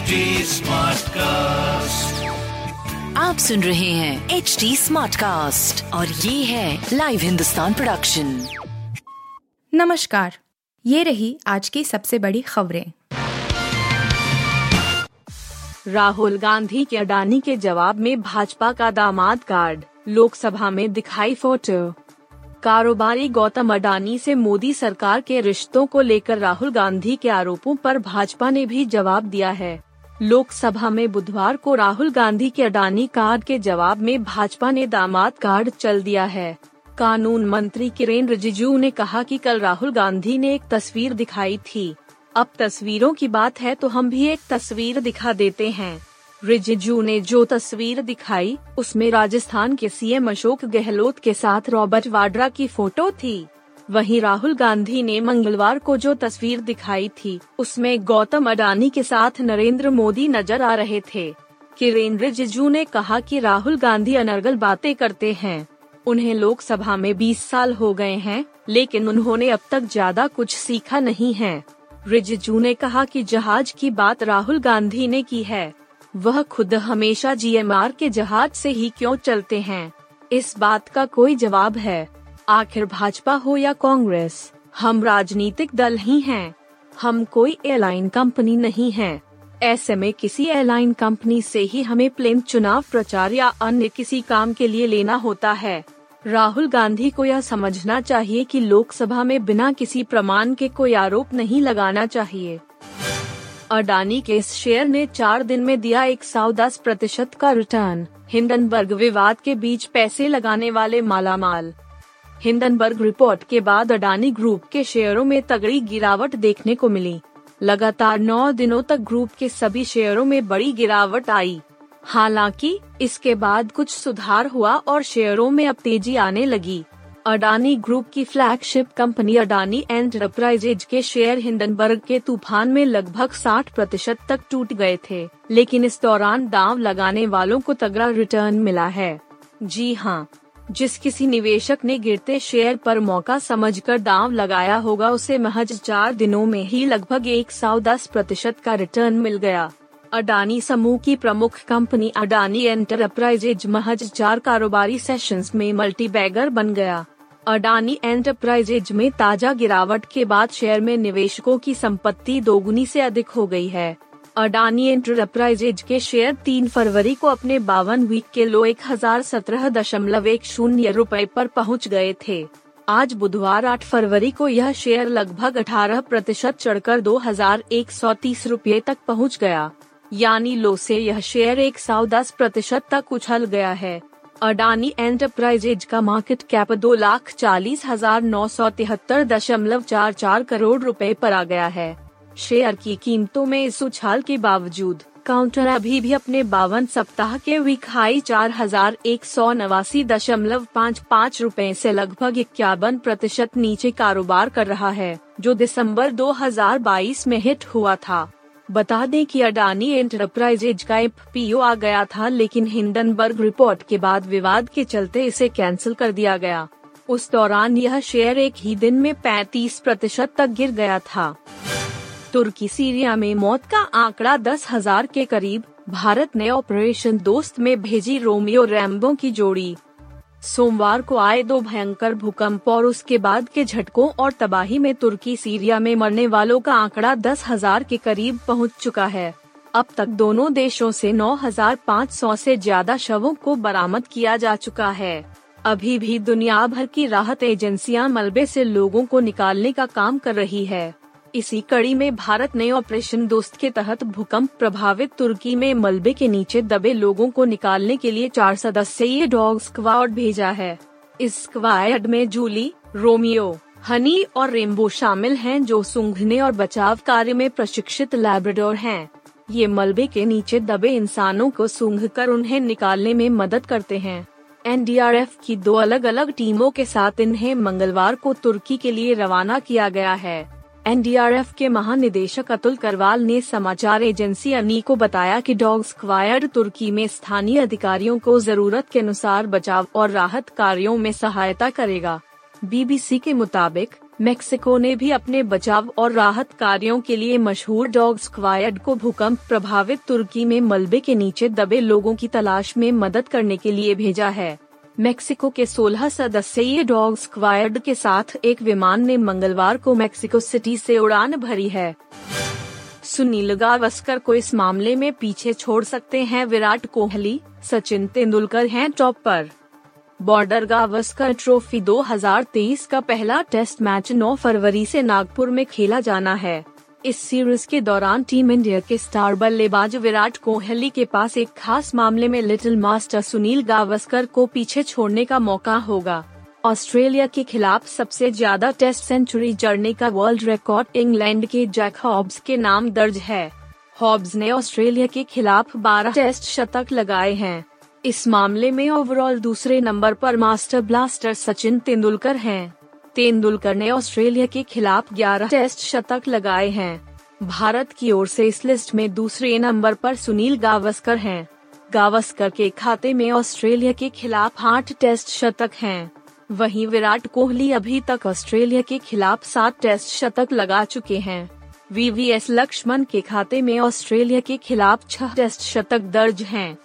HT Smartcast। आप सुन रहे हैं HT Smartcast और ये है लाइव हिंदुस्तान प्रोडक्शन। नमस्कार, ये रही आज की सबसे बड़ी खबरें। राहुल गांधी के अडानी के जवाब में भाजपा का दामाद कार्ड, लोकसभा में दिखाई फोटो। कारोबारी गौतम अडानी से मोदी सरकार के रिश्तों को लेकर राहुल गांधी के आरोपों पर भाजपा ने भी जवाब दिया है। लोकसभा में बुधवार को राहुल गांधी के अडानी कार्ड के जवाब में भाजपा ने दामाद कार्ड चल दिया है। कानून मंत्री किरेन रिजिजू ने कहा कि कल राहुल गांधी ने एक तस्वीर दिखाई थी, अब तस्वीरों की बात है तो हम भी एक तस्वीर दिखा देते हैं। रिजिजू ने जो तस्वीर दिखाई उसमें राजस्थान के सीएम अशोक गहलोत के साथ रॉबर्ट वाड्रा की फोटो थी। वहीं राहुल गांधी ने मंगलवार को जो तस्वीर दिखाई थी उसमें गौतम अडानी के साथ नरेंद्र मोदी नजर आ रहे थे। किरेन रिजिजू ने कहा कि राहुल गांधी अनर्गल बातें करते हैं, उन्हें लोकसभा में 20 साल हो गए हैं लेकिन उन्होंने अब तक ज्यादा कुछ सीखा नहीं है। रिजिजू ने कहा कि जहाज की बात राहुल गांधी ने की है, वह खुद हमेशा जीएमआर के जहाज से ही क्यों चलते हैं, इस बात का कोई जवाब है। आखिर भाजपा हो या कांग्रेस, हम राजनीतिक दल ही हैं, हम कोई एयरलाइन कंपनी नहीं हैं। ऐसे में किसी एयरलाइन कंपनी से ही हमें प्लेन चुनाव प्रचार या अन्य किसी काम के लिए लेना होता है। राहुल गांधी को यह समझना चाहिए कि लोकसभा में बिना किसी प्रमाण के कोई आरोप नहीं लगाना चाहिए। अडानी के इस शेयर ने 4 दिन में दिया 110% का रिटर्न। हिंडनबर्ग विवाद के बीच पैसे लगाने वाले मालामाल। हिंडनबर्ग रिपोर्ट के बाद अडानी ग्रुप के शेयरों में तगड़ी गिरावट देखने को मिली। लगातार 9 दिनों तक ग्रुप के सभी शेयरों में बड़ी गिरावट आई। हालांकि इसके बाद कुछ सुधार हुआ और शेयरों में अब तेजी आने लगी। अडानी ग्रुप की फ्लैगशिप कंपनी अडानी एंटरप्राइजेज के शेयर हिंडनबर्ग के तूफान में लगभग 60% तक टूट गए थे, लेकिन इस दौरान दांव लगाने वालों को तगड़ा रिटर्न मिला है। जी हां, जिस किसी निवेशक ने गिरते शेयर पर मौका समझकर दांव लगाया होगा उसे महज 4 दिनों में ही लगभग 110% का रिटर्न मिल गया। अडानी समूह की प्रमुख कंपनी अडानी एंटरप्राइजेज महज 4 कारोबारी सेशंस में मल्टीबैगर बन गया। अडानी एंटरप्राइजेज में ताजा गिरावट के बाद शेयर में निवेशकों की संपत्ति दोगुनी से अधिक हो गई है। अडानी एंटरप्राइजेज के शेयर 3 फरवरी को अपने 52 वीक के लो 1017.10 रुपए पर पहुंच गए थे। आज बुधवार 8 फरवरी को यह शेयर लगभग 18% चढ़कर 2130 रुपये तक पहुँच गया, यानी लो से यह शेयर 110% तक उछल गया है। अडानी एंटरप्राइजेज का मार्केट कैप 2,40,973.44 करोड़ रुपए पर आ गया है। शेयर की कीमतों में इस उछाल के बावजूद काउंटर अभी भी अपने 52 सप्ताह के वीक हाई 4,189.55 रुपए से लगभग 51% नीचे कारोबार कर रहा है, जो दिसंबर 2022 में हिट हुआ था। बता दें कि अडानी एंटरप्राइजेज का एफपीओ आ गया था, लेकिन हिंडनबर्ग रिपोर्ट के बाद विवाद के चलते इसे कैंसिल कर दिया गया। उस दौरान यह शेयर एक ही दिन में 35% तक गिर गया था। तुर्की सीरिया में मौत का आंकड़ा 10,000 के करीब, भारत ने ऑपरेशन दोस्त में भेजी रोमियो रैम्बो की जोड़ी। सोमवार को आए 2 भयंकर भूकंप और उसके बाद के झटकों और तबाही में तुर्की सीरिया में मरने वालों का आंकड़ा 10,000 के करीब पहुंच चुका है। अब तक दोनों देशों से 9,500 से ज्यादा शवों को बरामद किया जा चुका है। अभी भी दुनिया भर की राहत एजेंसियां मलबे से लोगों को निकालने का काम कर रही है। इसी कड़ी में भारत ने ऑपरेशन दोस्त के तहत भूकंप प्रभावित तुर्की में मलबे के नीचे दबे लोगों को निकालने के लिए 4 सदस्यीय डॉग स्क्वाड भेजा है। इस स्क्वाड में जूली, रोमियो, हनी और रेम्बो शामिल हैं, जो सूंघने और बचाव कार्य में प्रशिक्षित लैब्राडोर हैं। ये मलबे के नीचे दबे इंसानों को सूंघकर उन्हें निकालने में मदद करते हैं। एनडीआरएफ की 2 अलग अलग टीमों के साथ इन्हें मंगलवार को तुर्की के लिए रवाना किया गया है। एनडीआरएफ के महानिदेशक अतुल करवाल ने समाचार एजेंसी अनी को बताया कि डॉग स्क्वाड तुर्की में स्थानीय अधिकारियों को जरूरत के अनुसार बचाव और राहत कार्यों में सहायता करेगा। बीबीसी के मुताबिक मेक्सिको ने भी अपने बचाव और राहत कार्यों के लिए मशहूर डॉग स्क्वायड को भूकंप प्रभावित तुर्की में मलबे के नीचे दबे लोगों की तलाश में मदद करने के लिए भेजा है। मेक्सिको के 16 सदस्यीय डॉग स्क्वायड के साथ एक विमान ने मंगलवार को मेक्सिको सिटी से उड़ान भरी है। सुनील गावस्कर को इस मामले में पीछे छोड़ सकते हैं विराट कोहली, सचिन तेंदुलकर हैं टॉप पर। बॉर्डर गावस्कर ट्रॉफी 2023 का पहला टेस्ट मैच 9 फरवरी से नागपुर में खेला जाना है। इस सीरीज के दौरान टीम इंडिया के स्टार बल्लेबाज विराट कोहली के पास एक खास मामले में लिटिल मास्टर सुनील गावस्कर को पीछे छोड़ने का मौका होगा। ऑस्ट्रेलिया के खिलाफ सबसे ज्यादा टेस्ट सेंचुरी जड़ने का वर्ल्ड रिकॉर्ड इंग्लैंड के जैक हॉब्स के नाम दर्ज है। हॉब्स ने ऑस्ट्रेलिया के खिलाफ 12 टेस्ट शतक लगाए हैं। इस मामले में ओवरऑल दूसरे नंबर पर मास्टर ब्लास्टर सचिन तेंदुलकर हैं। तेंदुलकर ने ऑस्ट्रेलिया के खिलाफ 11 टेस्ट शतक लगाए हैं। भारत की ओर से इस लिस्ट में दूसरे नंबर पर सुनील गावस्कर हैं। गावस्कर के खाते में ऑस्ट्रेलिया के खिलाफ 8 टेस्ट शतक हैं। वहीं विराट कोहली अभी तक ऑस्ट्रेलिया के खिलाफ 7 टेस्ट शतक लगा चुके हैं। वीवीएस लक्ष्मण के खाते में ऑस्ट्रेलिया के खिलाफ 6 टेस्ट शतक दर्ज हैं।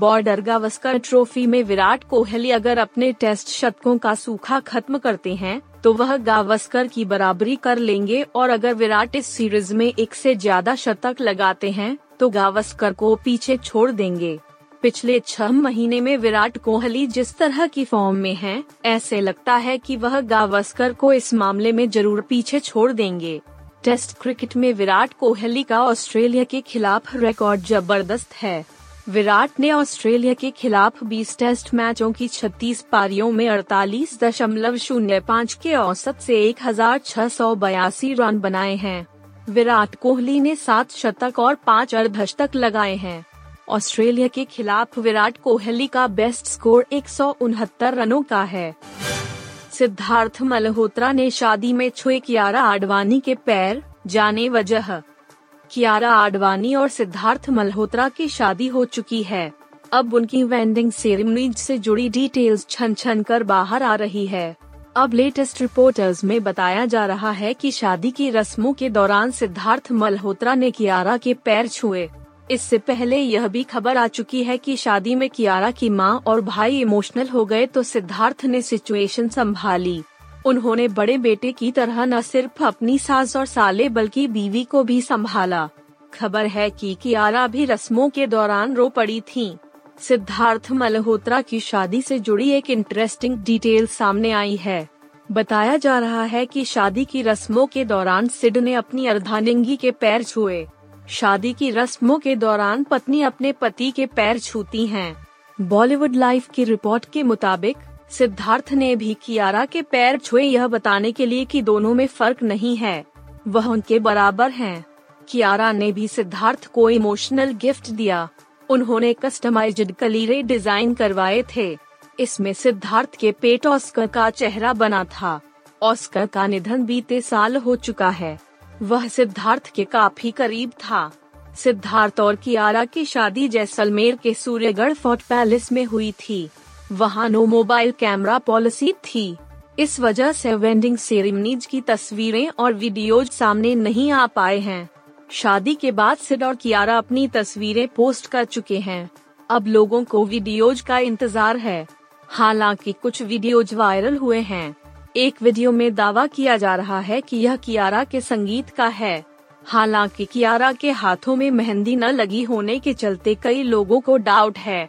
बॉर्डर गावस्कर ट्रॉफी में विराट कोहली अगर अपने टेस्ट शतकों का सूखा खत्म करते हैं तो वह गावस्कर की बराबरी कर लेंगे, और अगर विराट इस सीरीज में 1 से ज्यादा शतक लगाते हैं तो गावस्कर को पीछे छोड़ देंगे। पिछले 6 महीने में विराट कोहली जिस तरह की फॉर्म में हैं, ऐसे लगता है कि वह गावस्कर को इस मामले में जरूर पीछे छोड़ देंगे। टेस्ट क्रिकेट में विराट कोहली का ऑस्ट्रेलिया के खिलाफ रिकॉर्ड जबरदस्त है। विराट ने ऑस्ट्रेलिया के खिलाफ 20 टेस्ट मैचों की 36 पारियों में 48.05 के औसत से 1682 रन बनाए हैं। विराट कोहली ने 7 शतक और 5 अर्धशतक लगाए हैं। ऑस्ट्रेलिया के खिलाफ विराट कोहली का बेस्ट स्कोर 169 रनों का है। सिद्धार्थ मल्होत्रा ने शादी में छुए कियारा आडवाणी के पैर, जाने वजह। कियारा आडवाणी और सिद्धार्थ मल्होत्रा की शादी हो चुकी है। अब उनकी वेडिंग सेरेमनी से जुड़ी डिटेल्स छन-छन कर बाहर आ रही है। अब लेटेस्ट रिपोर्टर्स में बताया जा रहा है कि शादी की रस्मों के दौरान सिद्धार्थ मल्होत्रा ने कियारा के पैर छुए। इससे पहले यह भी खबर आ चुकी है कि शादी में कियारा की मां और भाई इमोशनल हो गए तो सिद्धार्थ ने सिचुएशन संभाली। उन्होंने बड़े बेटे की तरह न सिर्फ अपनी सास और साले बल्कि बीवी को भी संभाला। खबर है कि कियारा भी रस्मों के दौरान रो पड़ी थी। सिद्धार्थ मल्होत्रा की शादी से जुड़ी एक इंटरेस्टिंग डिटेल सामने आई है। बताया जा रहा है कि शादी की रस्मों के दौरान सिड ने अपनी अर्धांगिनी के पैर छुए। शादी की रस्मों के दौरान पत्नी अपने पति के पैर छूती हैं। बॉलीवुड लाइफ की रिपोर्ट के मुताबिक सिद्धार्थ ने भी कियारा के पैर छुए, यह बताने के लिए कि दोनों में फर्क नहीं है, वह उनके बराबर हैं। कियारा ने भी सिद्धार्थ को इमोशनल गिफ्ट दिया। उन्होंने कस्टमाइज्ड कलीरे डिजाइन करवाए थे। इसमें सिद्धार्थ के पेट ऑस्कर का चेहरा बना था। ऑस्कर का निधन बीते साल हो चुका है। वह सिद्धार्थ के काफी करीब था। सिद्धार्थ और कियारा की शादी जैसलमेर के सूर्यगढ़ फोर्ट पैलेस में हुई थी। वहां नो मोबाइल कैमरा पॉलिसी थी। इस वजह से वेडिंग सेरेमनीज की तस्वीरें और वीडियोज सामने नहीं आ पाए हैं। शादी के बाद सिड और कियारा अपनी तस्वीरें पोस्ट कर चुके हैं। अब लोगों को वीडियोज का इंतजार है। हालांकि कुछ वीडियोज वायरल हुए हैं। एक वीडियो में दावा किया जा रहा है कि यह कियारा के संगीत का है। हालांकि कियारा के हाथों में मेहंदी न लगी होने के चलते कई लोगों को डाउट है।